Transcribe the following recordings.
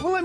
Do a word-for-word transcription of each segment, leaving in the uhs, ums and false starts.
Well, let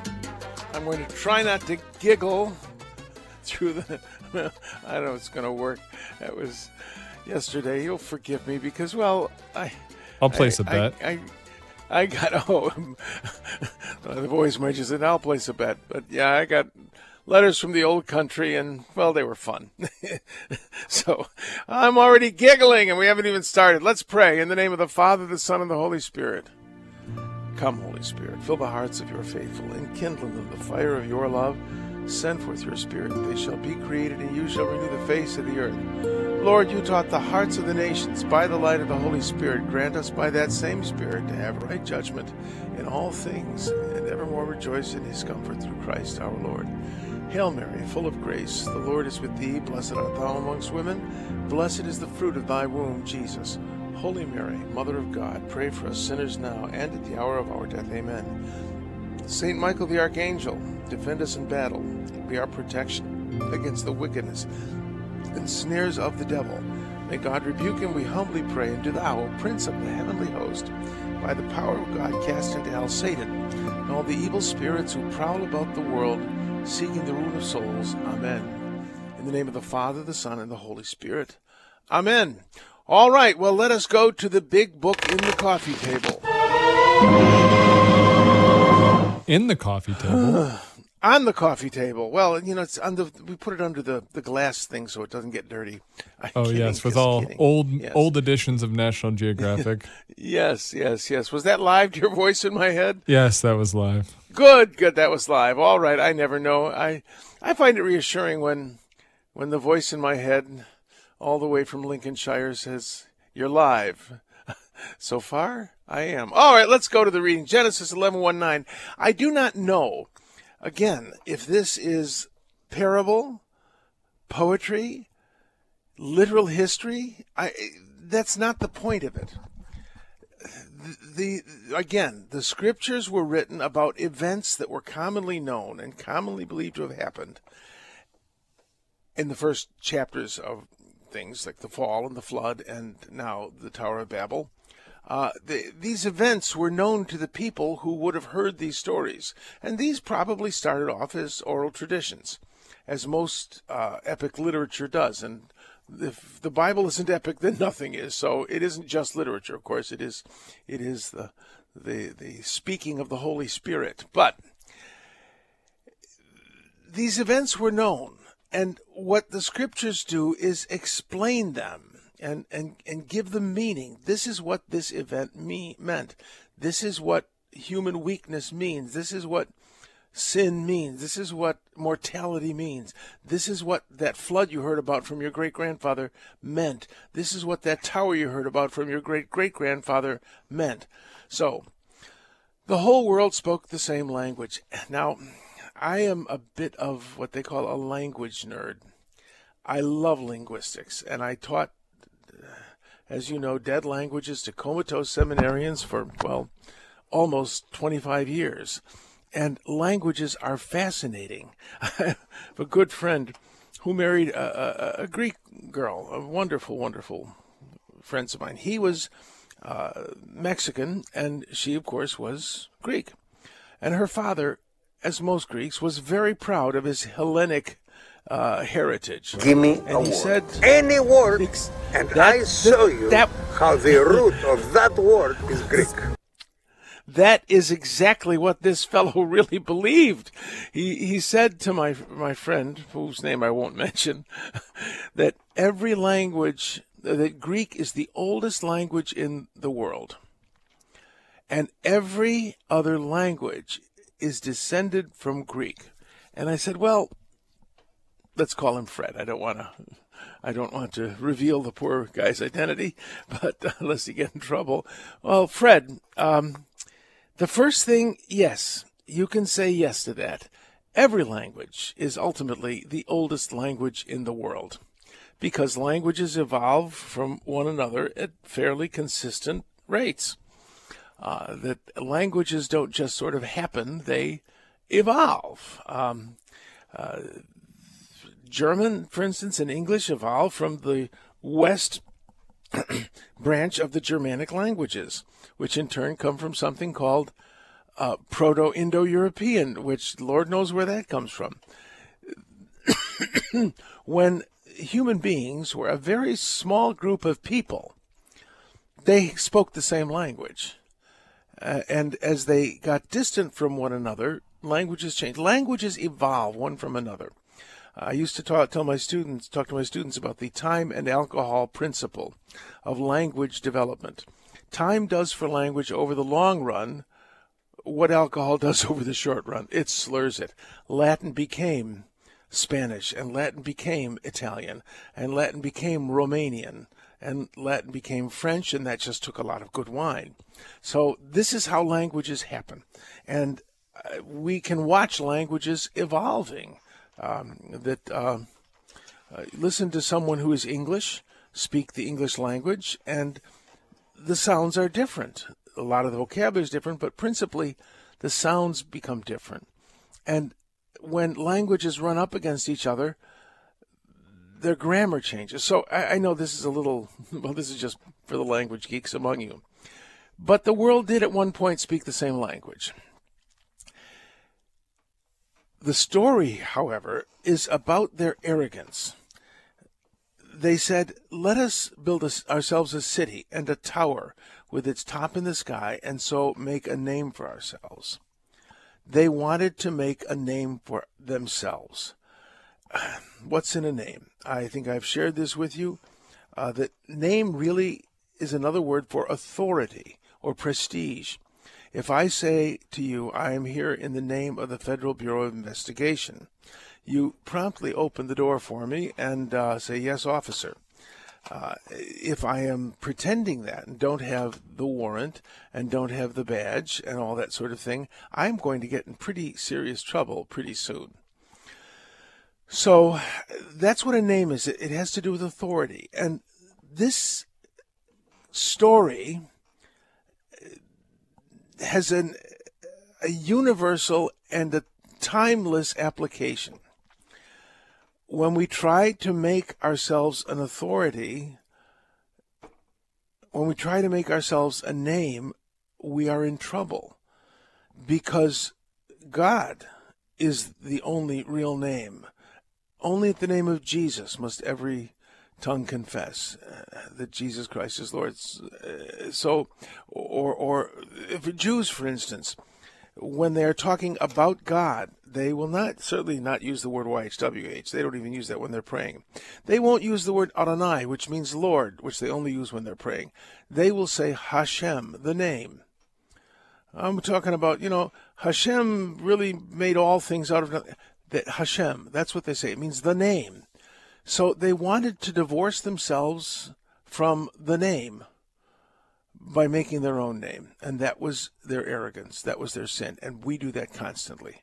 I'm going to try not to giggle through the... I don't know it's going to work. That was yesterday. You'll forgive me because, well, I... I'll place I, a bet. I, I, I got... Oh, the voice might just say, I'll place a bet. But, yeah, I got letters from the old country, and, well, they were fun. So I'm already giggling, and we haven't even started. Let's pray in the name of the Father, the Son, and the Holy Spirit. Come, Holy Spirit, fill the hearts of your faithful, and kindle them the fire of your love. Send forth your Spirit, they shall be created, and you shall renew the face of the earth. Lord, you taught the hearts of the nations by the light of the Holy Spirit. Grant us by that same Spirit to have right judgment in all things, and evermore rejoice in his comfort through Christ our Lord. Hail Mary, full of grace, the Lord is with thee. Blessed art thou amongst women. Blessed is the fruit of thy womb, Jesus. Holy Mary, Mother of God, pray for us sinners now and at the hour of our death. Amen. Saint Michael the Archangel, defend us in battle. Be our protection against the wickedness and snares of the devil. May God rebuke him, we humbly pray. And do thou, O Prince of the heavenly host, by the power of God, cast into hell Satan and all the evil spirits who prowl about the world, seeking the ruin of souls. Amen. In the name of the Father, the Son, and the Holy Spirit. Amen. All right, well, let us go to the big book in the coffee table. In the coffee table? On the coffee table. Well, you know, it's under, we put it under the, the glass thing so it doesn't get dirty. I'm oh, kidding, yes, with all kidding. old yes. old editions of National Geographic. Yes, yes, yes. Was that live to your voice in my head? Yes, that was live. Good, good, that was live. All right, I never know. I I find it reassuring when when the voice in my head... all the way from Lincolnshire says, you're live. So far, I am. All right, let's go to the reading. Genesis eleven one nine. I do not know, again, if this is parable, poetry, literal history. I, that's not the point of it. The, the again, the scriptures were written about events that were commonly known and commonly believed to have happened in the first chapters of things like the fall and the flood and now the Tower of Babel. Uh, the, these events were known to the people who would have heard these stories, and these probably started off as oral traditions, as most uh, epic literature does. And if the Bible isn't epic, then nothing is. So it isn't just literature, of course. It is, it is the the the speaking of the Holy Spirit. But these events were known. And what the scriptures do is explain them and, and, and give them meaning. This is what this event me- meant. This is what human weakness means. This is what sin means. This is what mortality means. This is what that flood you heard about from your great-grandfather meant. This is what that tower you heard about from your great-great-grandfather meant. So the whole world spoke the same language. Now... I am a bit of what they call a language nerd. I love linguistics, and I taught, as you know, dead languages to comatose seminarians for, well, almost twenty-five years. And languages are fascinating. I have a good friend who married a, a, a Greek girl, a wonderful, wonderful friend of mine. He was uh, Mexican, and she, of course, was Greek. And her father... as most Greeks, was very proud of his Hellenic uh, heritage. Give me and a he word. Said, any word, and that, I show you that, how the root of that word is Greek. That is exactly what this fellow really believed. He he said to my my friend, whose name I won't mention, that every language, that Greek is the oldest language in the world, and every other language is descended from Greek. And I said, well, let's call him Fred. I don't want to I don't want to reveal the poor guy's identity, but uh, lest he get in trouble. Well, Fred, um, the first thing, yes, you can say yes to that. Every language is ultimately the oldest language in the world, because languages evolve from one another at fairly consistent rates. Uh, that languages don't just sort of happen, they evolve. Um, uh, German, for instance, and English evolved from the West branch of the Germanic languages, which in turn come from something called uh, Proto-Indo-European, which Lord knows where that comes from. When human beings were a very small group of people, they spoke the same language. Uh, and as they got distant from one another, languages changed. Languages evolve one from another. Uh, I used to talk, tell my students, talk to my students about the time and alcohol principle of language development. Time does for language over the long run what alcohol does over the short run. It slurs it. Latin became Spanish, and Latin became Italian, and Latin became Romanian, and Latin became French, and that just took a lot of good wine. So this is how languages happen, and uh, we can watch languages evolving. Um, that uh, uh, listen to someone who is English, speak the English language, and the sounds are different. A lot of the vocabulary is different, but principally the sounds become different. And when languages run up against each other, their grammar changes. So I, I know this is a little, well, this is just for the language geeks among you. But the world did at one point speak the same language. The story, however, is about their arrogance. They said, let us build a, ourselves a city and a tower with its top in the sky, and so make a name for ourselves. They wanted to make a name for themselves. What's in a name? I think I've shared this with you, uh, that name really is another word for authority or prestige. If I say to you, I am here in the name of the Federal Bureau of Investigation, you promptly open the door for me and uh, say, yes, officer. Uh, if I am pretending that and don't have the warrant and don't have the badge and all that sort of thing, I'm going to get in pretty serious trouble pretty soon. So that's what a name is. It has to do with authority. And this story has an, a universal and a timeless application. When we try to make ourselves an authority, when we try to make ourselves a name, we are in trouble, because God is the only real name. Only at the name of Jesus must every tongue confess that Jesus Christ is Lord. So, or, or if Jews, for instance, when they are talking about God, they will not, certainly not use the word Y H W H. They don't even use that when they're praying. They won't use the word Adonai, which means Lord, which they only use when they're praying. They will say Hashem, the name. I'm talking about, you know, Hashem really made all things out of nothing. That Hashem, that's what they say. It means the name. So they wanted to divorce themselves from the name by making their own name. And that was their arrogance. That was their sin. And we do that constantly.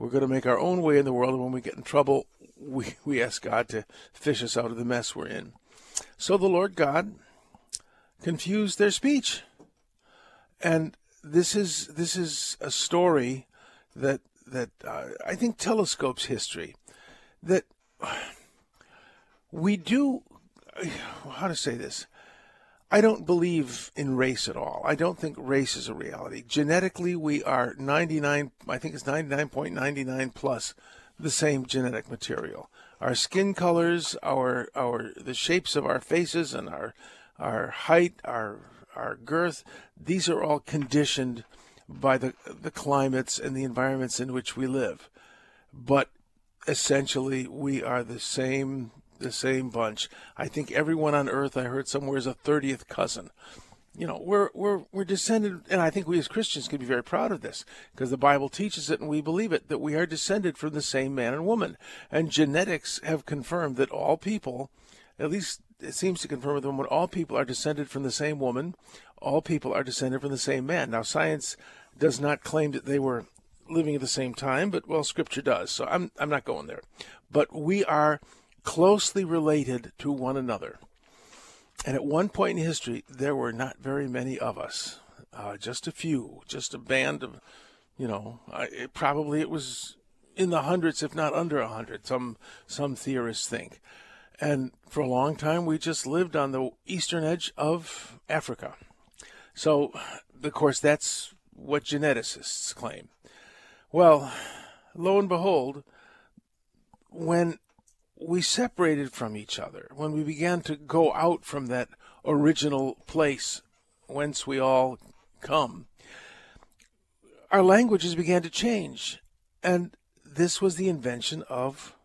We're going to make our own way in the world. And when we get in trouble, we, we ask God to fish us out of the mess we're in. So the Lord God confused their speech. And this is this is a story that, that uh, I think telescopes history. That... We do, how to say this, I don't believe in race at all. I don't think race is a reality. Genetically, we are ninety-nine, I think it's ninety-nine point nine nine plus the same genetic material. Our skin colors, our our the shapes of our faces and our our height, our our girth, these are all conditioned by the the climates and the environments in which we live. But essentially, we are the same the same bunch. I think everyone on Earth, I heard somewhere, is a thirtieth cousin. You know, we're we're we're descended, and I think we as Christians can be very proud of this, because the Bible teaches it and we believe it, that we are descended from the same man and woman. And genetics have confirmed that all people at least it seems to confirm with them, when all people are descended from the same woman, all people are descended from the same man. Now, science does not claim that they were living at the same time, but, well, Scripture does, so I'm I'm not going there. But we are closely related to one another. And at one point in history, there were not very many of us, uh, just a few, just a band of, you know, I, it, probably it was in the hundreds, if not under a hundred, some, some theorists think. And for a long time, we just lived on the eastern edge of Africa. So, of course, that's what geneticists claim. Well, lo and behold, when we separated from each other, when we began to go out from that original place whence we all come, our languages began to change. And this was the invention of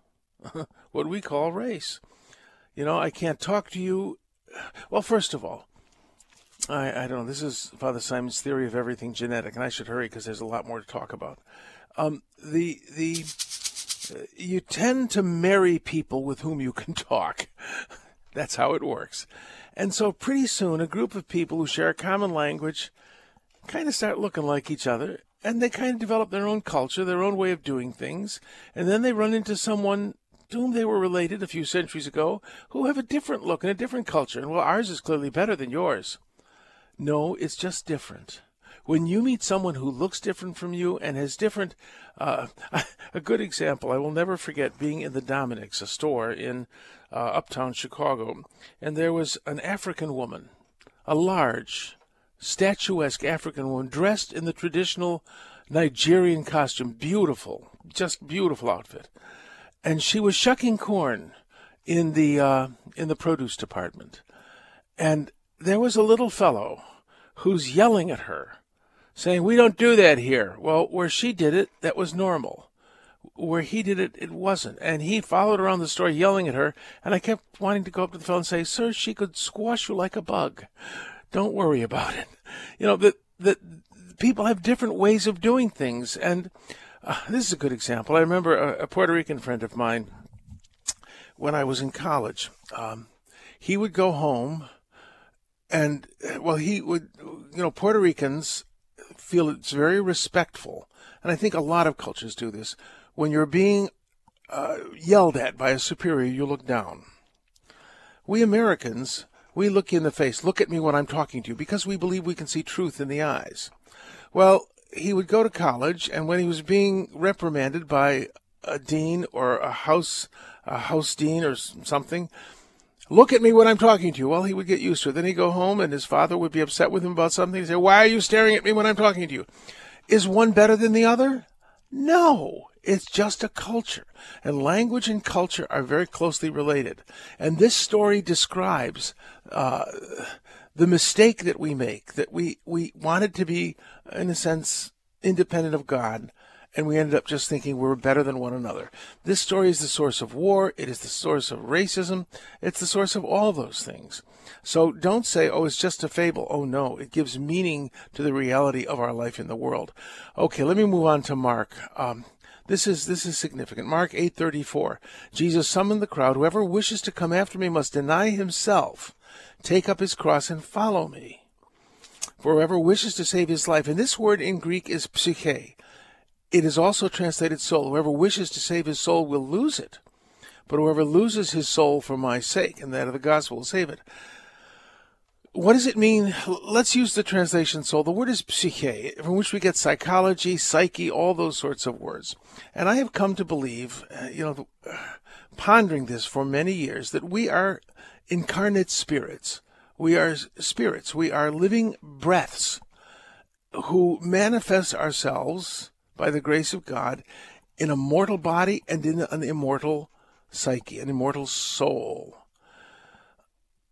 what we call race. You know, I can't talk to you. Well, first of all, I, I don't know. This is Father Simon's theory of everything genetic, and I should hurry because there's a lot more to talk about. Um, the the uh, you tend to marry people with whom you can talk. That's how it works. And so pretty soon, a group of people who share a common language kind of start looking like each other, and they kind of develop their own culture, their own way of doing things, and then they run into someone to whom they were related a few centuries ago, who have a different look and a different culture. And, well, ours is clearly better than yours. No, it's just different. When you meet someone who looks different from you and has different, uh, a good example, I will never forget being in the Dominick's, a store in uh, uptown Chicago, and there was an African woman, a large, statuesque African woman dressed in the traditional Nigerian costume, beautiful, just beautiful outfit. And she was shucking corn in the uh, in the produce department. And there was a little fellow who's yelling at her, saying, "We don't do that here." Well, where she did it, that was normal. Where he did it, it wasn't. And he followed around the store yelling at her, and I kept wanting to go up to the fellow and say, "Sir, she could squash you like a bug. Don't worry about it." You know, that that people have different ways of doing things, and Uh, this is a good example. I remember a, a Puerto Rican friend of mine when I was in college. Um, he would go home and, well, he would, you know, Puerto Ricans feel it's very respectful. And I think a lot of cultures do this. When you're being uh, yelled at by a superior, you look down. We Americans, we look you in the face. Look at me when I'm talking to you, because we believe we can see truth in the eyes. Well, he would go to college, and when he was being reprimanded by a dean or a house a house dean or something, "Look at me when I'm talking to you." Well, he would get used to it. Then he'd go home, and his father would be upset with him about something. He'd say, "Why are you staring at me when I'm talking to you?" Is one better than the other? No. It's just a culture. And language and culture are very closely related. And this story describes uh the mistake that we make, that we, we wanted to be, in a sense, independent of God, and we ended up just thinking we were better than one another. This story is the source of war. It is the source of racism. It's the source of all those things. So don't say, "Oh, it's just a fable." Oh, no, it gives meaning to the reality of our life in the world. Okay, let me move on to Mark. Um, This is this is significant. Mark eight thirty-four. Jesus summoned the crowd. "Whoever wishes to come after me must deny himself, take up his cross, and follow me. For whoever wishes to save his life," and this word in Greek is psyche. It is also translated soul. "Whoever wishes to save his soul will lose it. But whoever loses his soul for my sake and that of the gospel will save it." What does it mean? Let's use the translation soul. The word is psyche, from which we get psychology, psyche, all those sorts of words. And I have come to believe, you know, pondering this for many years, that we are incarnate spirits. We are spirits. We are living breaths who manifest ourselves by the grace of God in a mortal body and in an immortal psyche, an immortal soul.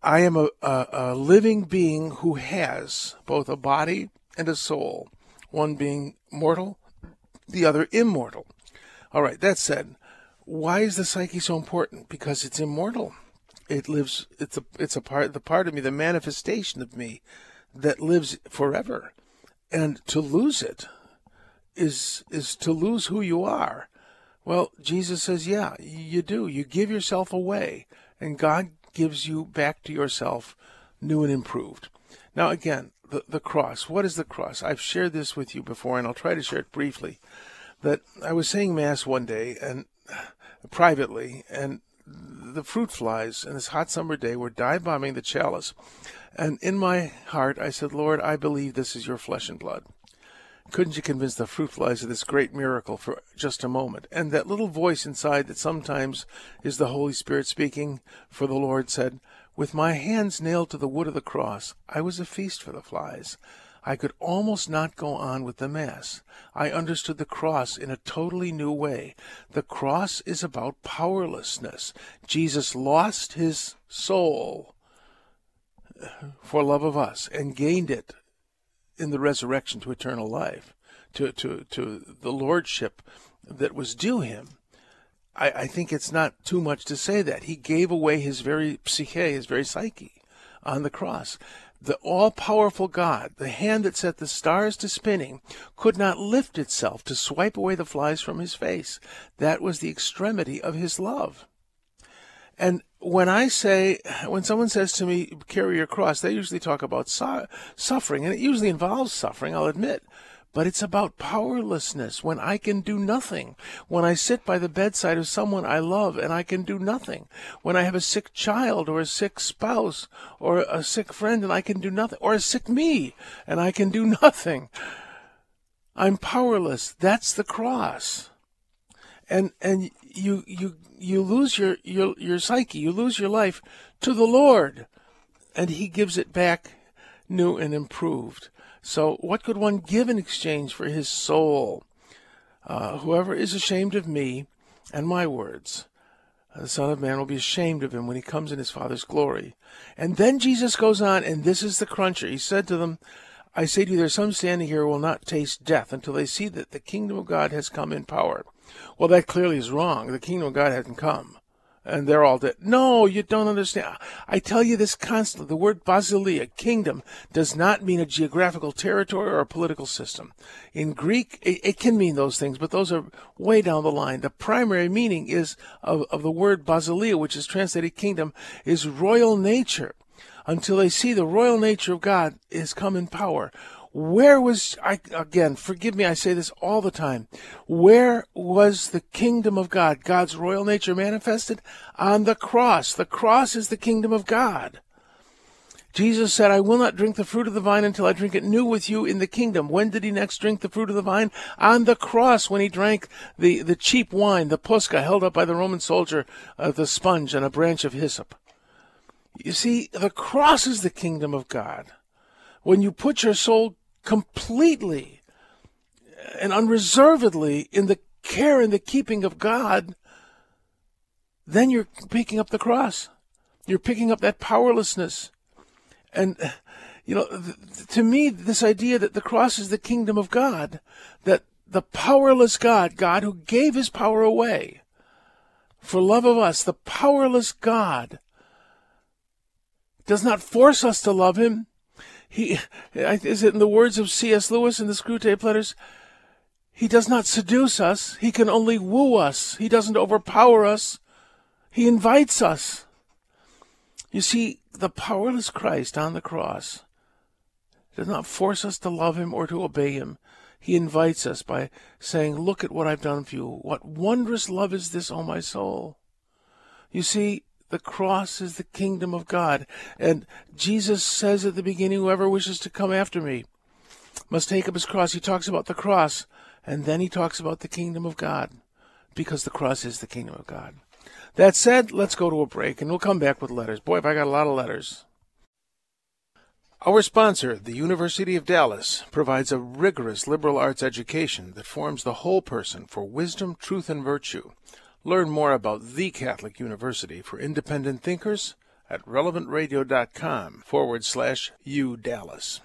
I am a, a, a living being who has both a body and a soul, one being mortal, the other immortal. All right, that said, why is the psyche so important? Because it's immortal. It lives, it's a, it's a part, the part of me, the manifestation of me that lives forever. And to lose it is is to lose who you are. Well, Jesus says, yeah, you do. You give yourself away, and God gives you back to yourself new and improved. Now, again, the, the cross. What is the cross? I've shared this with you before, and I'll try to share it briefly, that I was saying Mass one day, and privately, and the fruit flies in this hot summer day were dive-bombing the chalice. And in my heart, I said, Lord, I believe this is your flesh and blood. Couldn't you convince the fruit flies of this great miracle for just a moment? And that little voice inside that sometimes is the Holy Spirit speaking, for the Lord said, with my hands nailed to the wood of the cross, I was a feast for the flies. I could almost not go on with the Mass. I understood the cross in a totally new way. The cross is about powerlessness. Jesus lost his soul for love of us and gained it in the resurrection to eternal life, to, to, to the lordship that was due him. I, I think it's not too much to say that. He gave away his very psyche, his very psyche, on the cross. The all-powerful God, the hand that set the stars to spinning, could not lift itself to swipe away the flies from his face. That was the extremity of his love. And when I say, when someone says to me, carry your cross, they usually talk about su- suffering, and it usually involves suffering, I'll admit. But it's about powerlessness, when I can do nothing, when I sit by the bedside of someone I love and I can do nothing, when I have a sick child or a sick spouse or a sick friend and I can do nothing, or a sick me and I can do nothing. I'm powerless. That's the cross. And and you you you lose your, your, your psyche, you lose your life to the Lord, and he gives it back new and improved. So what could one give in exchange for his soul? Uh, whoever is ashamed of me and my words, the Son of Man will be ashamed of him when he comes in his Father's glory. And then Jesus goes on, and this is the cruncher. He said to them, I say to you, there are some standing here who will not taste death until they see that the kingdom of God has come in power. Well, that clearly is wrong. The kingdom of God hasn't come. And they're all dead. No, you don't understand. I tell you this constantly. The word basileia, kingdom, does not mean a geographical territory or a political system. In Greek, it, it can mean those things, but those are way down the line. The primary meaning is of, of the word basileia, which is translated kingdom, is royal nature. Until they see the royal nature of God is come in power. Where was, I again, forgive me, I say this all the time, where was the kingdom of God, God's royal nature manifested? On the cross. The cross is the kingdom of God. Jesus said, I will not drink the fruit of the vine until I drink it new with you in the kingdom. When did he next drink the fruit of the vine? On the cross, when he drank the, the cheap wine, the pusca held up by the Roman soldier, uh, the sponge and a branch of hyssop. You see, the cross is the kingdom of God. When you put your soul completely and unreservedly in the care and the keeping of God, then you're picking up the cross. You're picking up that powerlessness. And, you know, th- to me, this idea that the cross is the kingdom of God, that the powerless God, God who gave his power away for love of us, the powerless God does not force us to love him. He, is it in the words of C S Lewis in the Screwtape Letters? He does not seduce us. He can only woo us. He doesn't overpower us. He invites us. You see, the powerless Christ on the cross does not force us to love him or to obey him. He invites us by saying, look at what I've done for you. What wondrous love is this, O my soul? You see, the cross is the kingdom of God. And Jesus says at the beginning, whoever wishes to come after me must take up his cross. He talks about the cross, and then he talks about the kingdom of God, because the cross is the kingdom of God. That said, let's go to a break, and we'll come back with letters. Boy, have I got a lot of letters. Our sponsor, the University of Dallas, provides a rigorous liberal arts education that forms the whole person for wisdom, truth, and virtue. Learn more about The Catholic University for Independent Thinkers at relevant radio dot com forward slash UDallas.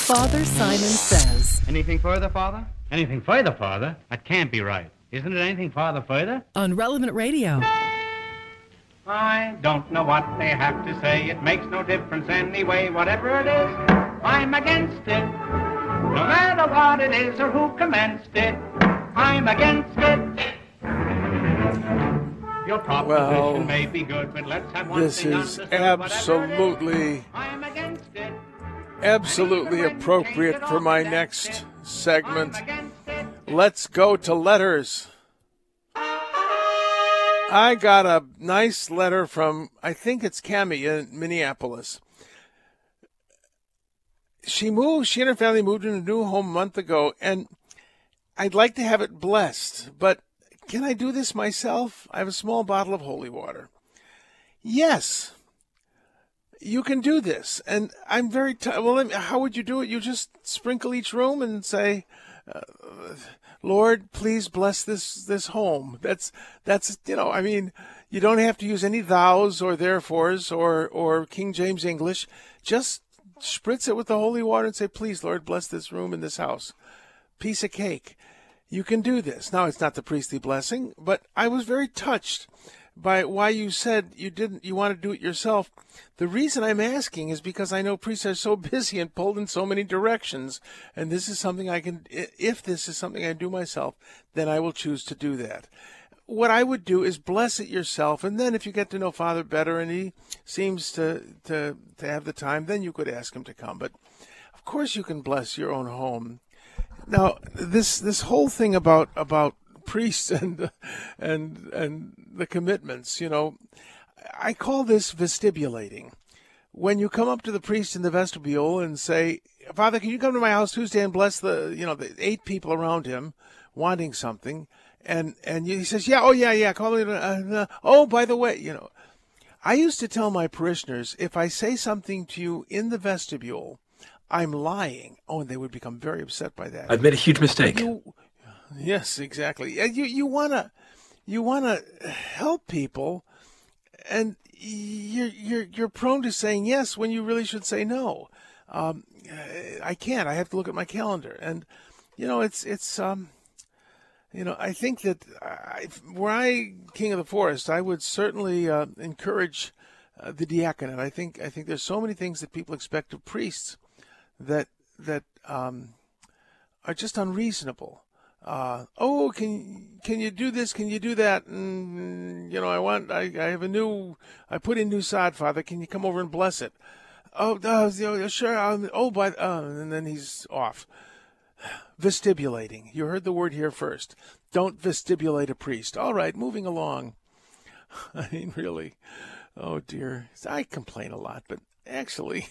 Father Simon Says. Anything further, Father? Anything further, Father? That can't be right. Isn't it anything farther further? On Relevant Radio. I don't know what they have to say. It makes no difference anyway. Whatever it is, I'm against it. No matter what it is or who commenced it, I'm against it. Your proposition well, may be good, but let's have one this thing is on absolutely, I'm against it. absolutely appropriate for my next it. segment. Let's go to letters. I got a nice letter from, I think it's Cammie in Minneapolis. She moved, she and her family moved into a new home a month ago, and I'd like to have it blessed, but can I do this myself? I have a small bottle of holy water. Yes, you can do this. And I'm very tired. Well, how would you do it? You just sprinkle each room and say, uh, Lord, please bless this, this home. That's, that's, you know, I mean, you don't have to use any thous or therefores or, or King James English. Just spritz it with the holy water and say, please, Lord, bless this room and this house. Piece of cake. You can do this. Now, it's not the priestly blessing, but I was very touched by why you said you didn't, you want to do it yourself. The reason I'm asking is because I know priests are so busy and pulled in so many directions, and this is something I can, if this is something I do myself, then I will choose to do that. What I would do is bless it yourself, and then if you get to know Father better and he seems to, to, to have the time, then you could ask him to come. But, of course, you can bless your own home. Now, this this whole thing about about priests and and and the commitments, you know, I call this vestibulating. When you come up to the priest in the vestibule and say, Father, can you come to my house Tuesday and bless the, you know, the eight people around him wanting something? And and he says, yeah, oh, yeah, yeah, call me. Uh, oh, by the way, you know, I used to tell my parishioners, if I say something to you in the vestibule, I'm lying. Oh, and they would become very upset by that. I've made a huge mistake. You, yes, exactly. You you wanna you wanna help people, and you're you're you're prone to saying yes when you really should say no. Um, I can't. I have to look at my calendar, and you know it's it's um, you know I think that I, were I king of the forest, I would certainly uh, encourage uh, the diaconate. I think I think there's so many things that people expect of priests that that um, are just unreasonable. Uh, oh, can can you do this? Can you do that? And you know, I want. I, I have a new. I put in new sod, Father. Can you come over and bless it? Oh, uh, sure. Um, oh, but uh, and then he's off. Vestibulating. You heard the word here first. Don't vestibulate a priest. All right, moving along. I mean, really. Oh dear. I complain a lot, but actually.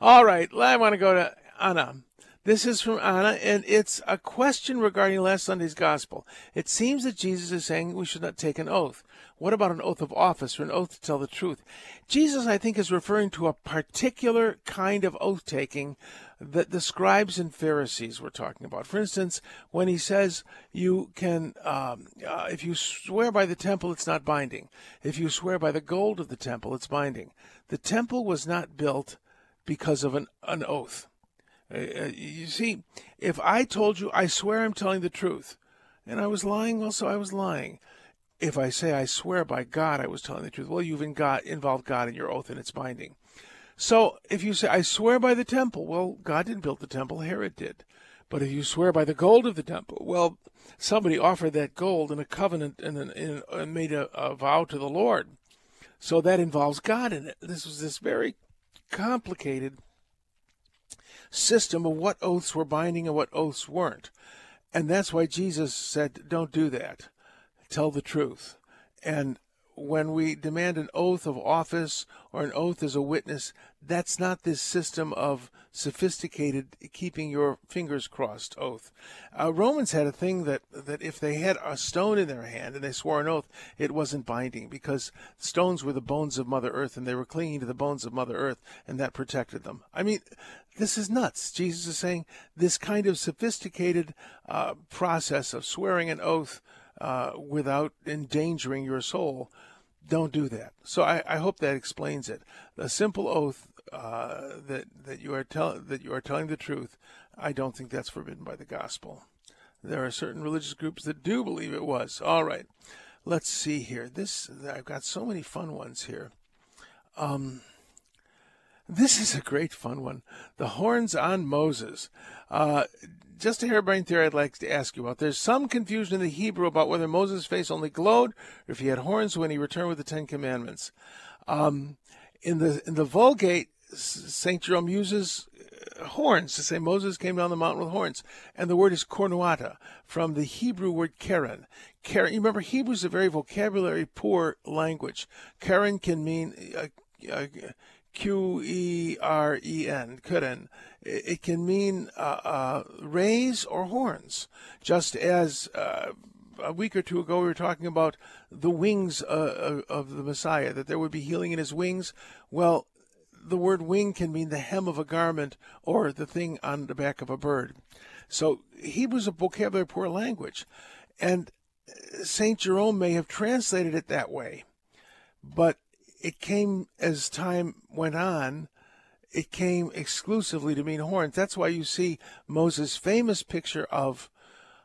All right, I want to go to Anna. This is from Anna, and it's a question regarding last Sunday's gospel. It seems that Jesus is saying we should not take an oath. What about an oath of office or an oath to tell the truth? Jesus, I think, is referring to a particular kind of oath-taking that the scribes and Pharisees were talking about. For instance, when he says you can, um, uh, if you swear by the temple, it's not binding. If you swear by the gold of the temple, it's binding. The temple was not built because of an, an oath. Uh, you see, if I told you, I swear I'm telling the truth, and I was lying, well, so I was lying. If I say I swear by God I was telling the truth, well, you've in God, involved God in your oath and it's binding. So if you say, I swear by the temple, well, God didn't build the temple, Herod did. But if you swear by the gold of the temple, well, somebody offered that gold in a covenant and, and, and made a, a vow to the Lord. So that involves God in it. This was this very complicated system of what oaths were binding and what oaths weren't. And that's why Jesus said, don't do that. Tell the truth. And when we demand an oath of office or an oath as a witness, that's not this system of sophisticated keeping your fingers crossed oath. Uh, Romans had a thing that, that if they had a stone in their hand and they swore an oath, it wasn't binding because stones were the bones of Mother Earth and they were clinging to the bones of Mother Earth and that protected them. I mean, this is nuts. Jesus is saying this kind of sophisticated uh, process of swearing an oath uh, without endangering your soul, don't do that. So I, I hope that explains it. A simple oath uh, that that you are tell that you are telling the truth. I don't think that's forbidden by the gospel. There are certain religious groups that do believe it was. All right, let's see here. This I've got so many fun ones here. Um, this is a great fun one. The horns on Moses. Uh, just a harebrained theory I'd like to ask you about. There's some confusion in the Hebrew about whether Moses' face only glowed or if he had horns when he returned with the Ten Commandments. Um, in the in the Vulgate, Saint Jerome uses horns to say Moses came down the mountain with horns, and the word is cornuata, from the Hebrew word keren. Keren, you remember, Hebrew is a very vocabulary poor language. Keren can mean uh, uh, Q E R E N, keren. It can mean uh, uh, rays or horns, just as uh, a week or two ago we were talking about the wings uh, of the Messiah, that there would be healing in his wings. Well, the word wing can mean the hem of a garment or the thing on the back of a bird. So Hebrew is a vocabulary poor language, and Saint Jerome may have translated it that way, but it came, as time went on, it came exclusively to mean horns. That's why you see Moses' famous picture of,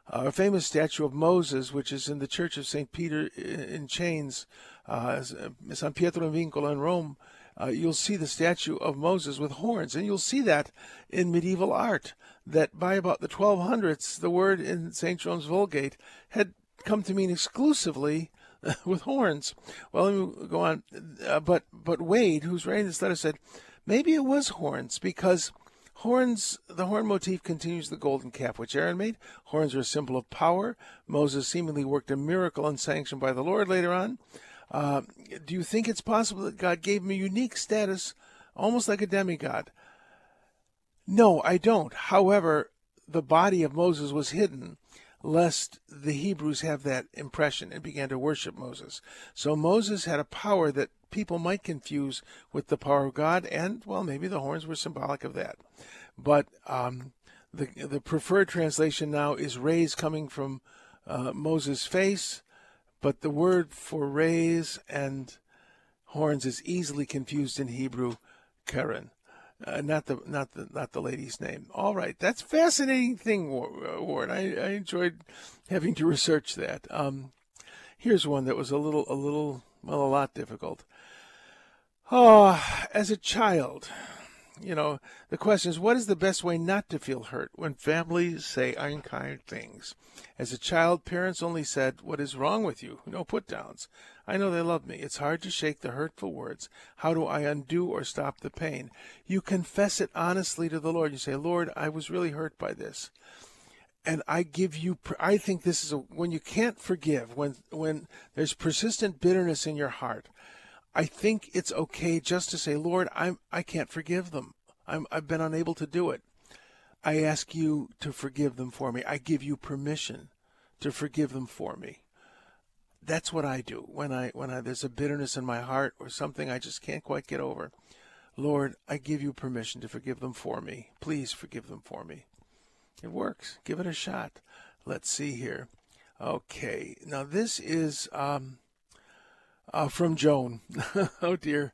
a uh, famous statue of Moses, which is in the Church of Saint Peter in Chains, uh, San Pietro in Vincoli in Rome. Uh, you'll see the statue of Moses with horns, and you'll see that in medieval art, that by about the twelve hundreds, the word in Saint Jerome's Vulgate had come to mean exclusively with horns. Well, let me go on. Uh, but, but Wade, who's writing this letter, said, maybe it was horns, because horns, the horn motif continues the golden calf which Aaron made. Horns are a symbol of power. Moses seemingly worked a miracle unsanctioned by the Lord later on. Uh, do you think it's possible that God gave him a unique status, almost like a demigod? No, I don't. However, the body of Moses was hidden, lest the Hebrews have that impression and began to worship Moses. So Moses had a power that people might confuse with the power of God, and, well, maybe the horns were symbolic of that. But um, the, the preferred translation now is rays coming from uh, Moses' face, but the word for rays and horns is easily confused in Hebrew, keren. Uh, not the not the not the lady's name. All right, that's a fascinating thing, Warren. I, I enjoyed having to research that. Um, here's one that was a little a little well a lot difficult. Oh, as a child, you know, the question is, what is the best way not to feel hurt when families say unkind things? As a child, parents only said, "What is wrong with you?" No put downs. I know they love me. It's hard to shake the hurtful words. How do I undo or stop the pain? You confess it honestly to the Lord. You say, Lord, I was really hurt by this. And I give you, I think this is a, when you can't forgive, when, when there's persistent bitterness in your heart, I think it's okay just to say, Lord, I'm, I can't forgive them. I'm, I've been unable to do it. I ask you to forgive them for me. I give you permission to forgive them for me. That's what I do when I when I there's a bitterness in my heart or something I just can't quite get over. Lord, I give you permission to forgive them for me. Please forgive them for me. It works. Give it a shot. Let's see here. Okay. Now this is um, uh, from Joan. Oh dear.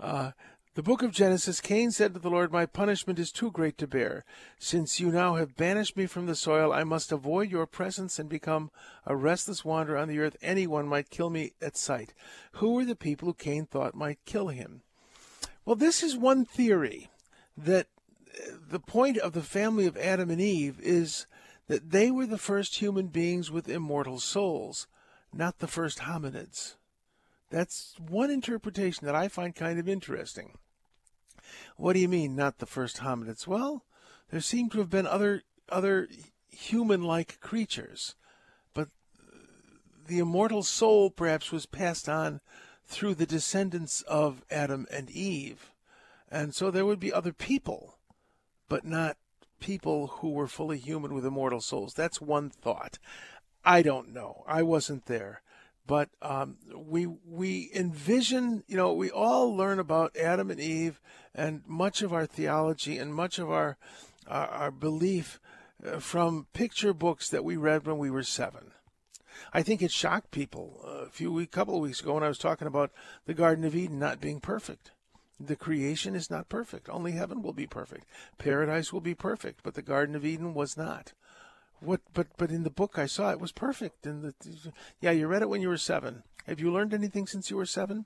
Uh, the book of Genesis, Cain said to the Lord, my punishment is too great to bear. Since you now have banished me from the soil, I must avoid your presence and become a restless wanderer on the earth. Anyone might kill me at sight. Who were the people who Cain thought might kill him? Well, this is one theory, that the point of the family of Adam and Eve is that they were the first human beings with immortal souls, not the first hominids. That's one interpretation that I find kind of interesting. What do you mean, not the first hominids? Well, there seem to have been other other human-like creatures, but the immortal soul perhaps was passed on through the descendants of Adam and Eve, and so there would be other people, but not people who were fully human with immortal souls. That's one thought. I don't know. I wasn't there. But um, we we envision, you know, we all learn about Adam and Eve, and much of our theology and much of our our, our belief uh, from picture books that we read when we were seven. I think it shocked people uh, a few week, couple of weeks ago when I was talking about the Garden of Eden not being perfect. The creation is not perfect. Only heaven will be perfect. Paradise will be perfect, but the Garden of Eden was not. What, but but in the book I saw it was perfect. And the, yeah, you read it when you were seven. Have you learned anything since you were seven?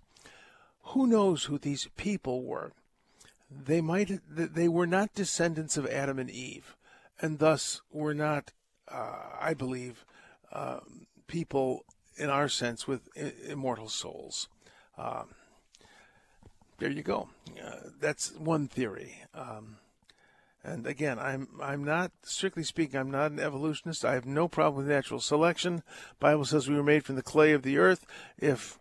Who knows who these people were? They might. They were not descendants of Adam and Eve, and thus we're not, uh, I believe, uh, people in our sense with i- immortal souls. Um, there you go. Uh, that's one theory. Um, and again, I'm I'm not, strictly speaking, I'm not an evolutionist. I have no problem with natural selection. The Bible says we were made from the clay of the earth. If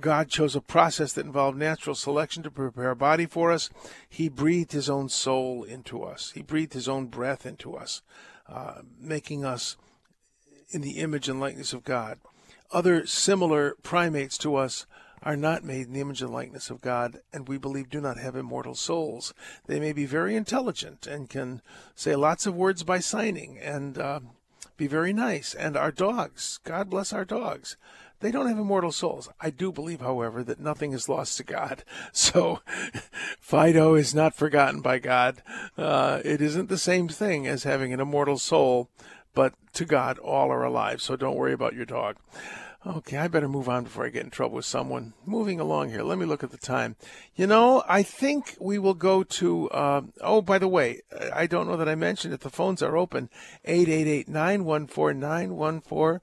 God chose a process that involved natural selection to prepare a body for us, he breathed his own soul into us. He breathed his own breath into us, uh, making us in the image and likeness of God. Other similar primates to us are not made in the image and likeness of God, and we believe do not have immortal souls. They may be very intelligent and can say lots of words by signing and uh, be very nice. And our dogs, God bless our dogs, they don't have immortal souls. I do believe, however, that nothing is lost to God. So Fido is not forgotten by God. Uh, it isn't the same thing as having an immortal soul, but to God, all are alive. So don't worry about your dog. Okay, I better move on before I get in trouble with someone. Moving along here, let me look at the time. You know, I think we will go to, uh, oh, by the way, I don't know that I mentioned it. The phones are open, eight eight eight, nine one four, nine one four,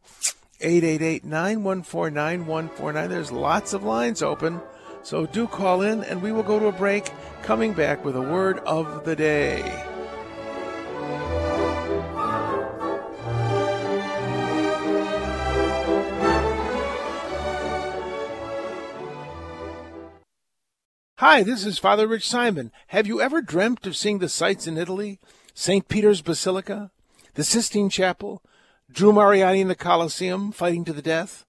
eight eight eight, nine one four, nine one four nine. There's lots of lines open, so do call in, and we will go to a break, coming back with a word of the day. Hi, this is Father Rich Simon. Have you ever dreamt of seeing the sights in Italy? Saint Peter's Basilica, the Sistine Chapel, Drew Mariani in the Colosseum fighting to the death.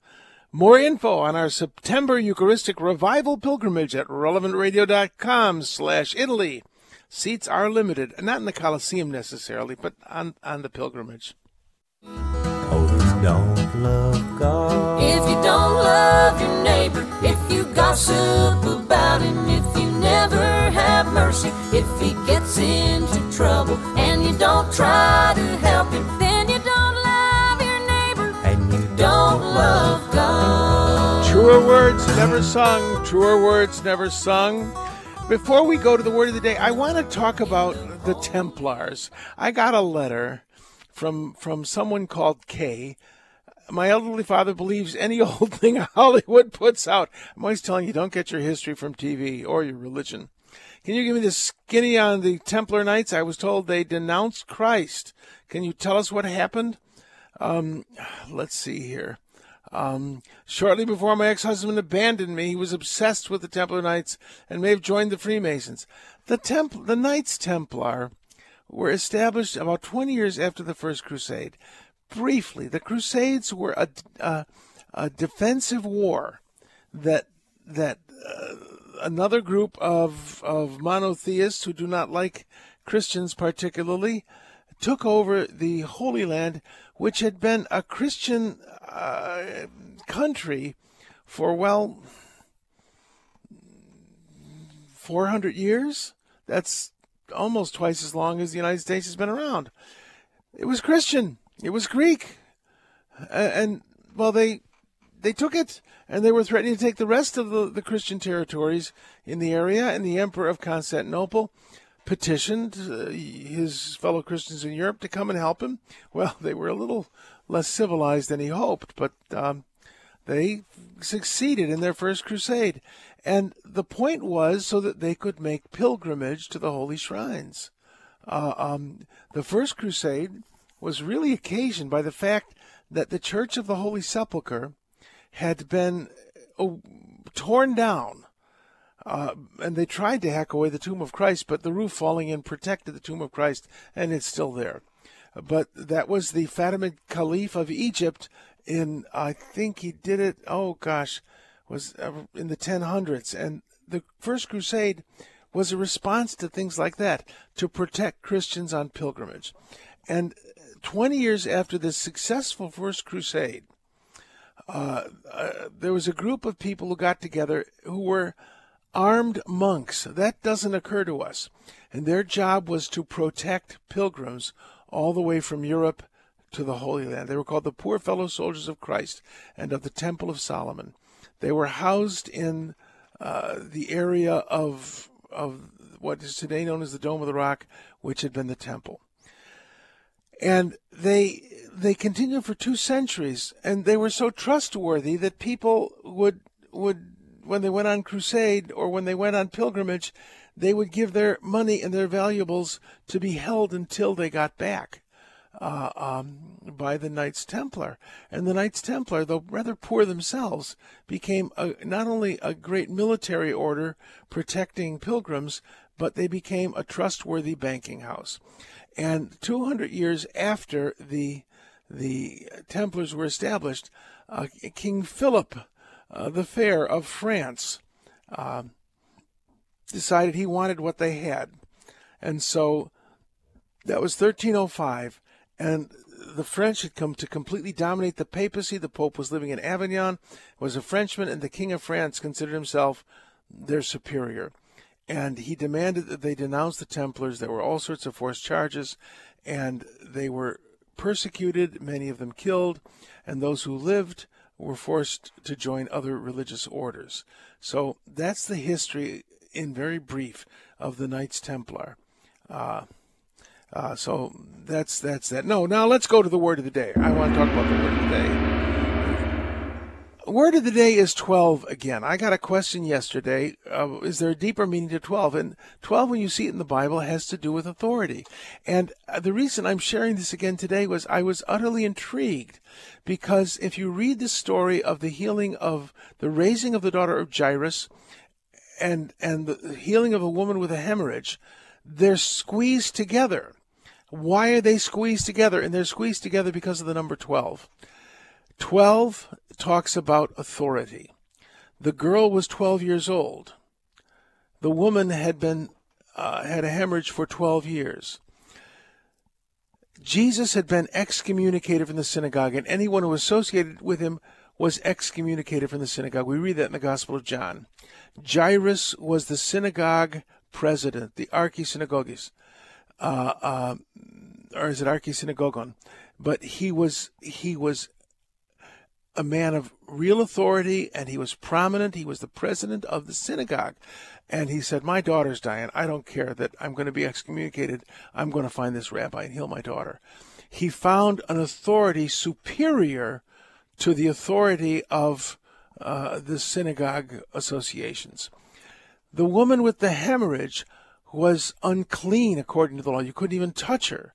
More info on our September Eucharistic Revival pilgrimage at relevant radio dot com slash Italy. Seats are limited, not in the Colosseum necessarily, but on, on the pilgrimage. Oh, if you don't love God, if you don't love your neighbor, if you gossip about him, if you never have mercy, if he gets into trouble and you don't try to help him, then you don't love your neighbor and you don't love God. Truer words never sung, truer words never sung. Before we go to the word of the day, I want to talk about the Templars. I got a letter from from someone called Kay. My elderly father believes any old thing Hollywood puts out. I'm always telling you, don't get your history from T V or your religion. Can you give me the skinny on the Templar Knights? I was told they denounced Christ. Can you tell us what happened? Um, let's see here. Um, shortly before my ex-husband abandoned me, he was obsessed with the Templar Knights and may have joined the Freemasons. The, Temp- the Knights Templar were established about twenty years after the First Crusade. Briefly, the Crusades were a, a, a defensive war that that uh, another group of of monotheists who do not like Christians particularly took over the Holy Land, which had been a Christian uh, country for, well, four hundred years. That's almost twice as long as the United States has been around. It was Christian. It was Greek, and, and well, they they took it, and they were threatening to take the rest of the, the Christian territories in the area, and the Emperor of Constantinople petitioned uh, his fellow Christians in Europe to come and help him. Well, they were a little less civilized than he hoped, but um, they succeeded in their first crusade, and the point was so that they could make pilgrimage to the holy shrines. Uh, um, the first crusade was really occasioned by the fact that the Church of the Holy Sepulchre had been oh, torn down, uh, and they tried to hack away the tomb of Christ, but the roof falling in protected the tomb of Christ, and it's still there. But that was the Fatimid Caliph of Egypt in, I think he did it, oh gosh, was in the ten hundreds, and the First Crusade was a response to things like that, to protect Christians on pilgrimage. And twenty years after this successful First Crusade, uh, uh, there was a group of people who got together who were armed monks. That doesn't occur to us. And their job was to protect pilgrims all the way from Europe to the Holy Land. They were called the Poor Fellow Soldiers of Christ and of the Temple of Solomon. They were housed in uh, the area of, of what is today known as the Dome of the Rock, which had been the temple. And they they continued for two centuries, and they were so trustworthy that people would would when they went on crusade or when they went on pilgrimage, they would give their money and their valuables to be held until they got back uh, um, by the Knights Templar. And the Knights Templar, though rather poor themselves, became a, not only a great military order protecting pilgrims, but they became a trustworthy banking house. And two hundred years after the the Templars were established, uh, King Philip uh, the Fair of France uh, decided he wanted what they had. And so that was thirteen oh five, and the French had come to completely dominate the papacy. The Pope was living in Avignon, was a Frenchman, and the King of France considered himself their superior. And he demanded that they denounce the Templars. There were all sorts of forced charges, and they were persecuted, many of them killed, and those who lived were forced to join other religious orders. So that's the history, in very brief, of the Knights Templar. Uh, uh, so that's that's that. No, now let's go to the word of the day. I want to talk about the word of the day. Word of the day is twelve again. I got a question yesterday. Uh, is there a deeper meaning to twelve? And twelve, when you see it in the Bible, has to do with authority. And the reason I'm sharing this again today was I was utterly intrigued, because if you read the story of the healing of the raising of the daughter of Jairus, and and the healing of a woman with a hemorrhage, they're squeezed together. Why are they squeezed together? And they're squeezed together because of the number twelve. twelve talks about authority. The girl was twelve years old. The woman had been uh, had a hemorrhage for twelve years. Jesus had been excommunicated from the synagogue, and anyone who associated with him was excommunicated from the synagogue. We read that in the Gospel of John. Jairus was the synagogue president, the archisynagogos, uh, uh, or is it archisynagogon? But he was he was a man of real authority, and he was prominent. He was the president of the synagogue, and he said, "My daughter's dying. I don't care that I'm going to be excommunicated. I'm going to find this rabbi and heal my daughter." He found an authority superior to the authority of uh, the synagogue associations. The woman with the hemorrhage was unclean according to the law. You couldn't even touch her.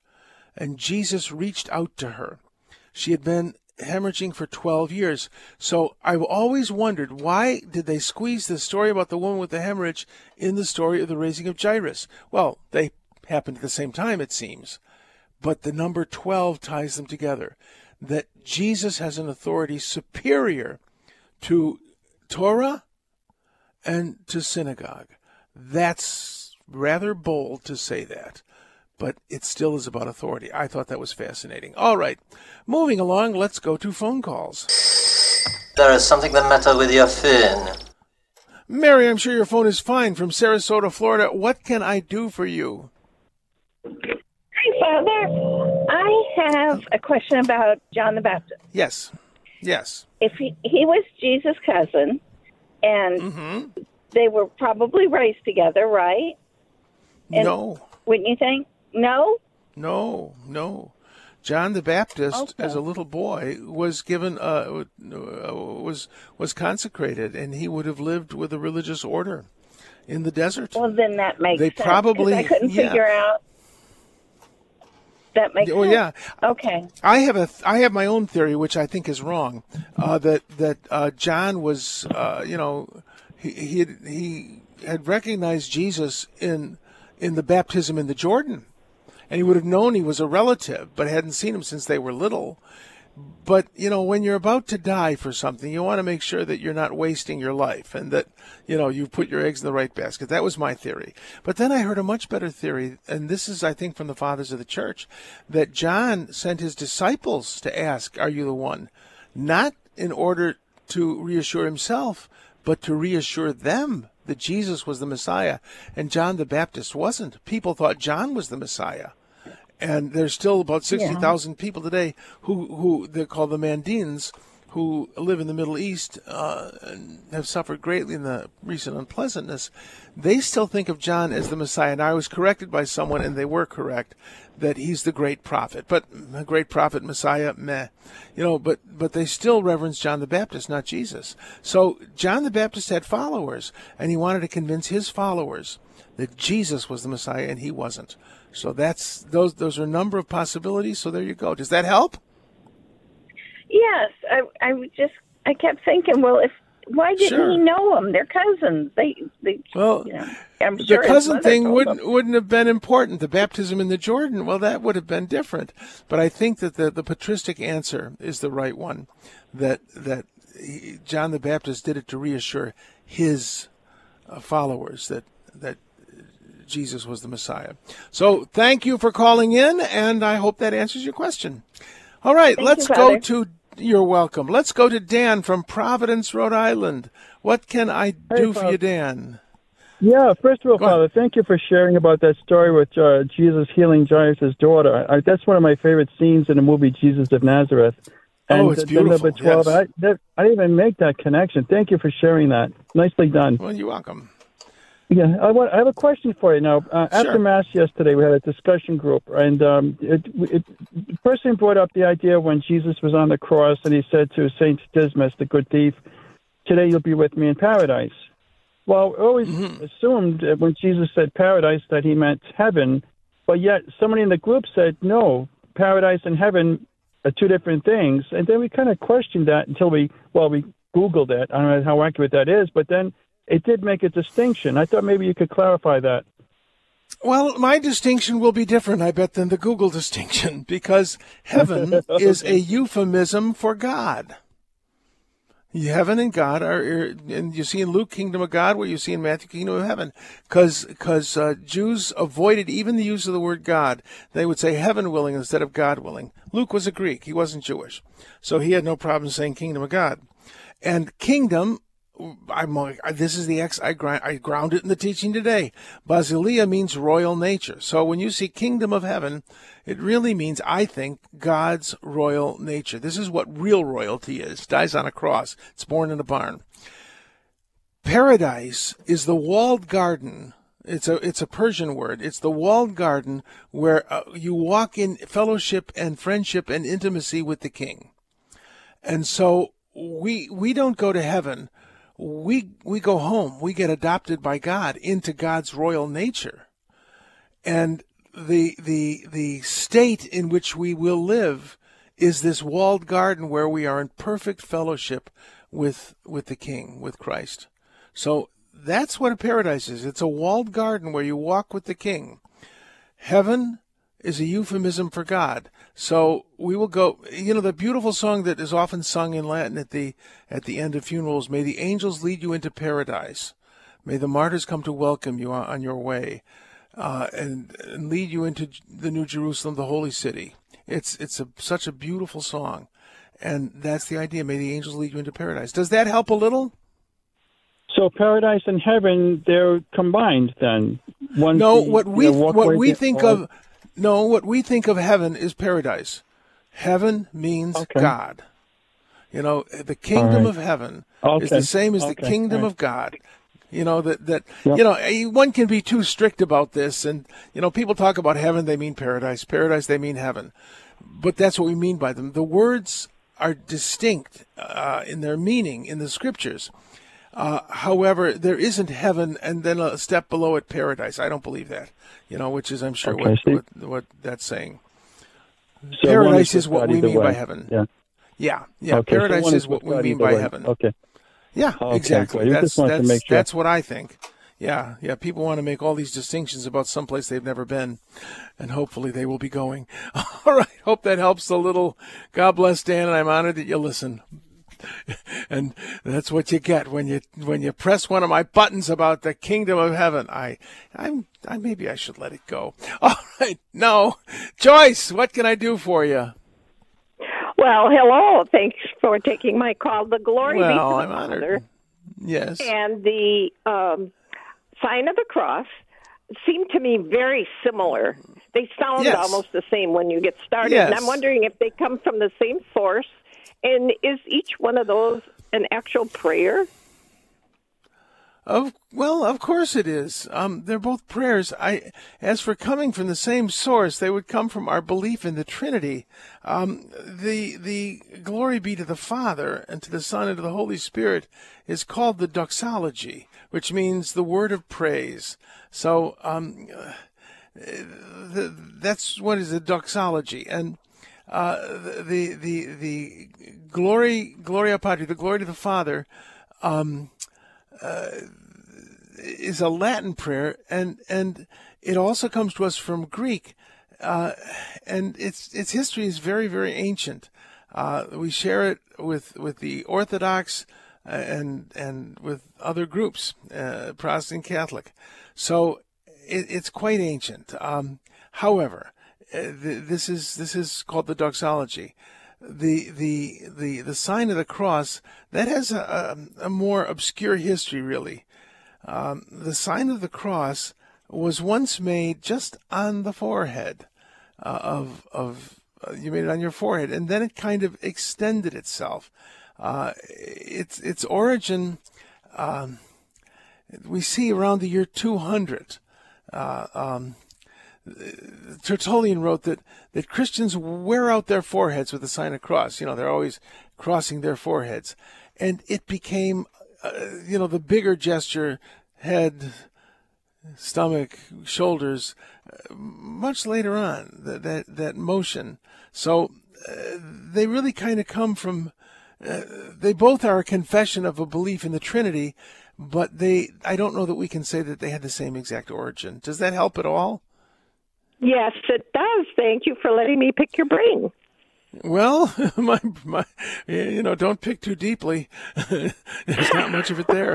And Jesus reached out to her. She had been hemorrhaging for twelve years. So I've always wondered, why did they squeeze the story about the woman with the hemorrhage in the story of the raising of Jairus? Well, they happened at the same time, it seems. But the number twelve ties them together, that Jesus has an authority superior to Torah and to synagogue. That's rather bold to say that, but it still is about authority. I thought that was fascinating. All right, moving along, let's go to phone calls. There is something the matter with your phone. Mary, I'm sure your phone is fine, from Sarasota, Florida. What can I do for you? Hi, Father. I have a question about John the Baptist. Yes, yes. If he, he was Jesus' cousin, and mm-hmm. they were probably raised together, right? And no. Wouldn't you think? No? No, no. John the Baptist, okay. as a little boy, was given, uh, was was consecrated, and he would have lived with a religious order in the desert. Well, then that makes they sense. They probably, I couldn't yeah. figure out. That makes oh, sense. Oh yeah. Okay. I have a I have my own theory, which I think is wrong. Uh, that that uh, John was, uh, you know, he he had, he had recognized Jesus in in the baptism in the Jordan, and he would have known he was a relative, but hadn't seen him since they were little. But you know, when you're about to die for something, you want to make sure that you're not wasting your life, and that you know you've put your eggs in the right basket. That was my theory. But then I heard a much better theory, and this is, I think, from the fathers of the church, that John sent his disciples to ask, "Are you the one?" Not in order to reassure himself, but to reassure them that Jesus was the Messiah, and John the Baptist wasn't. People thought John was the Messiah. And there's still about sixty thousand yeah. people today who, who they're called the Mandaeans, who live in the Middle East uh, and have suffered greatly in the recent unpleasantness, they still think of John as the Messiah. And I was corrected by someone, and they were correct, that he's the great prophet. But a great prophet, Messiah, meh. You know, but, but they still reverence John the Baptist, not Jesus. So John the Baptist had followers, and he wanted to convince his followers that Jesus was the Messiah, and he wasn't. So that's those those are a number of possibilities. So there you go. Does that help? Yes, I I just I kept thinking, well, if why didn't sure. he know them? They're cousins. They they well, you know, I'm sure the cousin thing wouldn't them. wouldn't have been important. The baptism in the Jordan, well, that would have been different. But I think that the the patristic answer is the right one. That that he, John the Baptist did it to reassure his uh, followers that that. Jesus was the Messiah. So thank you for calling in, and I hope that answers your question. All right, thank let's you, go to, you're welcome. Let's go to Dan from Providence, Rhode Island. What can I do hey, for Father. you, Dan? Yeah, first of all, go Father, on. Thank you for sharing about that story with uh, Jesus healing Jairus' daughter. I, that's one of my favorite scenes in the movie Jesus of Nazareth. And oh, it's beautiful. Number twelve, yes. I, that, I didn't even make that connection. Thank you for sharing that. Nicely done. Well, you're welcome. Yeah, I, want, I have a question for you now. Uh, after sure. Mass yesterday, we had a discussion group, and um, it, it, the person brought up the idea when Jesus was on the cross, and he said to Saint Dismas, the good thief, "Today you'll be with me in paradise." Well, I always mm-hmm. assumed that when Jesus said paradise that he meant heaven, but yet somebody in the group said, no, paradise and heaven are two different things. And then we kind of questioned that until we, well, we Googled it. I don't know how accurate that is, but then it did make a distinction. I thought maybe you could clarify that. Well, my distinction will be different, I bet, than the Google distinction, because heaven is a euphemism for God. Heaven and God are, and you see in Luke, kingdom of God, what you see in Matthew, kingdom of heaven, because because uh, Jews avoided even the use of the word God. They would say heaven willing instead of God willing. Luke was a Greek. He wasn't Jewish. So he had no problem saying kingdom of God. And kingdom, I'm like, this is the X, I, grind, I ground it in the teaching today. Basileia means royal nature. So when you see kingdom of heaven, it really means, I think, God's royal nature. This is what real royalty is. It dies on a cross. It's born in a barn. Paradise is the walled garden. It's a it's a Persian word. It's the walled garden where uh, you walk in fellowship and friendship and intimacy with the King. And so we we don't go to heaven. We we go home. We get adopted by God into God's royal nature, and the the the state in which we will live is this walled garden where we are in perfect fellowship with with the King, with Christ. So that's what a paradise is. It's a walled garden where you walk with the King. Heaven is a euphemism for God. So we will go, you know, the beautiful song that is often sung in Latin at the at the end of funerals, may the angels lead you into paradise. May the martyrs come to welcome you on your way uh, and, and lead you into the New Jerusalem, the holy city. It's it's a, such a beautiful song. And that's the idea. May the angels lead you into paradise. Does that help a little? So paradise and heaven, they're combined then? One no, the, what we, what we think all... of... No, what we think of heaven is paradise. Heaven means okay. God. You know, the kingdom right. of heaven okay. is the same as okay. the kingdom right. of God. You know, that, that yep. you know, one can be too strict about this. And, you know, people talk about heaven, they mean paradise. Paradise, they mean heaven. But that's what we mean by them. The words are distinct uh, in their meaning in the scriptures. Uh, however, there isn't heaven and then a step below it, paradise. I don't believe that, you know, which is, I'm sure, okay, what, what what that's saying. So paradise is what we mean way. by heaven. Yeah, yeah. yeah. Okay, paradise so is what we mean by way. heaven. Okay. Yeah, okay, exactly. So that's that's, sure. that's what I think. Yeah, yeah. People want to make all these distinctions about someplace they've never been, and hopefully they will be going. All right. Hope that helps a little. God bless, Dan, and I'm honored that you listen. And that's what you get when you when you press one of my buttons about the kingdom of heaven. I, I'm, I maybe I should let it go. All right, no, Joyce, what can I do for you? Well, hello. Thanks for taking my call. The glory well, be to the I'm Father. Honored. Yes, and the um, sign of the cross seemed to me very similar. They sound yes. almost the same when you get started. Yes. And I'm wondering if they come from the same source. And is each one of those an actual prayer? Of well, of course it is. Um, they're both prayers. I, as for coming from the same source, they would come from our belief in the Trinity. Um, the the glory be to the Father and to the Son and to the Holy Spirit is called the doxology, which means the word of praise. So um, the, that's what is a doxology. And uh, the the the glory Gloria Patri, the glory to the Father. Um, Uh, is a Latin prayer, and and it also comes to us from Greek, uh, and its its history is very very ancient. Uh, we share it with with the Orthodox and and with other groups, uh, Protestant, Catholic. So it, it's quite ancient. Um, however, uh, the, this is this is called the doxology. The, the the the sign of the cross, that has a, a more obscure history, really. Um, the sign of the cross was once made just on the forehead uh, of of uh, you made it on your forehead, and then it kind of extended itself. Uh, its its origin um, we see around the year two hundred. Uh, um, Tertullian wrote that, that Christians wear out their foreheads with the sign of cross. You know, they're always crossing their foreheads. And it became, uh, you know, the bigger gesture, head, stomach, shoulders, uh, much later on, that, that, that motion. So uh, they really kind of come from, uh, they both are a confession of a belief in the Trinity, but they, I don't know that we can say that they had the same exact origin. Does that help at all? Yes, it does. Thank you for letting me pick your brain. Well, my, my, you know, don't pick too deeply. There's not much of it there.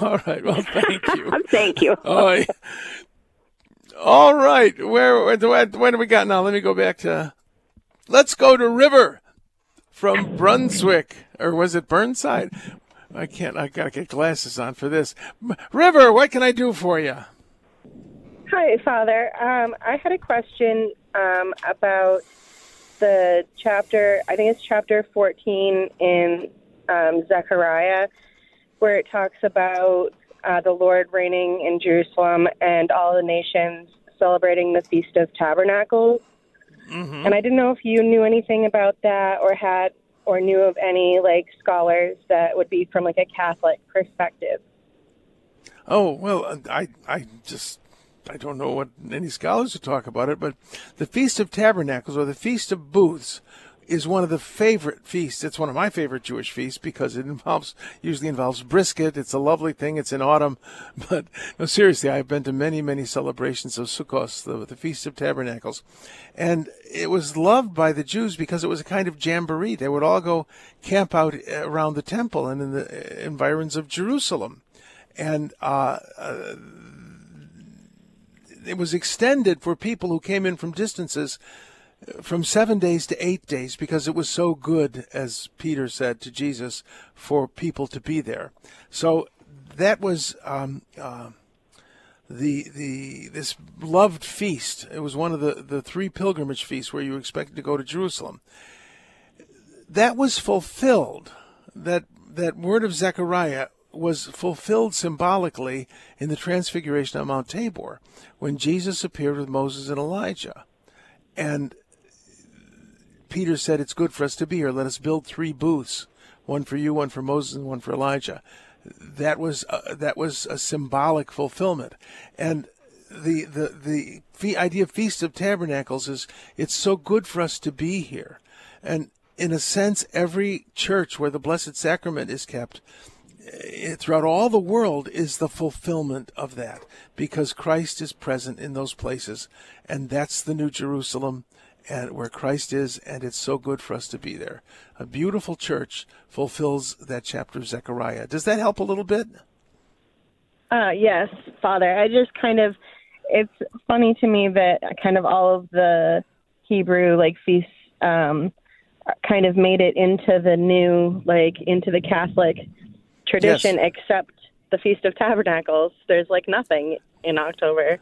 All right. Well, thank you. Thank you. Oh, all right. Where, where, where do we got now? Let me go back to, let's go to River from Brunswick, or was it Burnside? I can't, I got to get glasses on for this. River, what can I do for you? Hi, Father. Um, I had a question um, about the chapter, I think it's chapter fourteen in um, Zechariah, where it talks about uh, the Lord reigning in Jerusalem and all the nations celebrating the Feast of Tabernacles. Mm-hmm. And I didn't know if you knew anything about that or had or knew of any like scholars that would be from like a Catholic perspective. Oh, well, I, I just... I don't know what any scholars would talk about it, but the Feast of Tabernacles, or the Feast of Booths, is one of the favorite feasts. It's one of my favorite Jewish feasts because it involves usually involves brisket. It's a lovely thing. It's in autumn. But no, seriously, I've been to many, many celebrations of Sukkot, the, the Feast of Tabernacles. And it was loved by the Jews because it was a kind of jamboree. They would all go camp out around the temple and in the environs of Jerusalem. And uh, uh it was extended for people who came in from distances from seven days to eight days because it was so good, as Peter said to Jesus, for people to be there. So that was um, uh, the the this loved feast. It was one of the, the three pilgrimage feasts where you expected to go to Jerusalem. That was fulfilled. That that word of Zechariah was fulfilled symbolically in the Transfiguration on Mount Tabor when Jesus appeared with Moses and Elijah. And Peter said, it's good for us to be here. Let us build three booths, one for you, one for Moses, and one for Elijah. That was a, that was a symbolic fulfillment. And the, the, the idea of Feast of Tabernacles is it's so good for us to be here. And in a sense, every church where the Blessed Sacrament is kept throughout all the world is the fulfillment of that, because Christ is present in those places, and that's the New Jerusalem, and where Christ is, and it's so good for us to be there. A beautiful church fulfills that chapter of Zechariah. Does that help a little bit? Uh, yes, Father. I just kind of, it's funny to me that kind of all of the Hebrew like feasts um, kind of made it into the new, like into the Catholic tradition, yes. Except the Feast of Tabernacles. There's like nothing in October.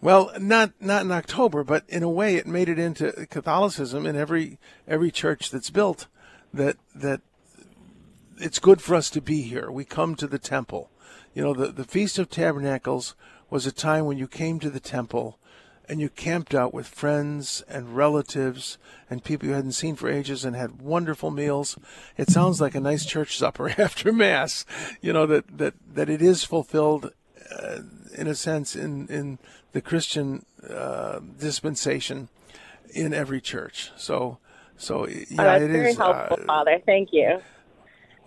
Well, not not in October, but in a way, it made it into Catholicism in every every church that's built. that that it's good for us to be here. We come to the temple. You know, the, the Feast of Tabernacles was a time when you came to the temple and you camped out with friends and relatives and people you hadn't seen for ages and had wonderful meals. It sounds like a nice church supper after Mass, you know, that, that, that it is fulfilled uh, in a sense in, in the Christian uh, dispensation in every church. So, so yeah, oh, that's it very is. Helpful, uh, Father. Thank you.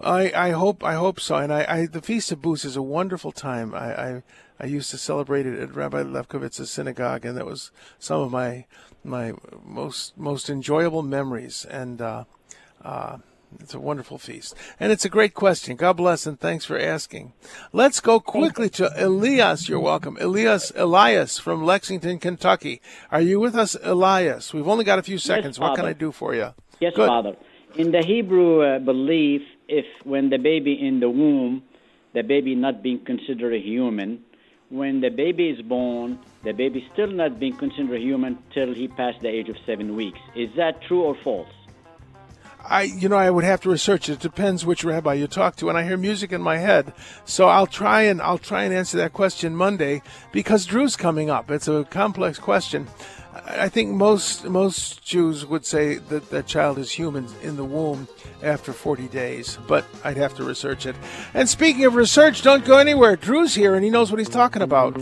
I, I hope I hope so, and I, I the Feast of Booths is a wonderful time. I, I I used to celebrate it at Rabbi Lefkovitz's synagogue, and that was some of my my most most enjoyable memories. And uh, uh, it's a wonderful feast, and it's a great question. God bless, and thanks for asking. Let's go quickly to Elias. You're welcome, Elias Elias from Lexington, Kentucky. Are you with us, Elias? We've only got a few seconds. Yes, what can I do for you? Yes, Good. Father. In the Hebrew uh, belief, if when the baby in the womb, the baby not being considered a human, when the baby is born, the baby still not being considered a human till he passed the age of seven weeks. Is that true or false? I, you know, I would have to research it. It depends which rabbi you talk to, and I hear music in my head. So I'll try and I'll try and answer that question Monday, because Drew's coming up. It's a complex question. I think most most Jews would say that that child is human in the womb after forty days, but I'd have to research it. And speaking of research, don't go anywhere. Drew's here, and he knows what he's talking about.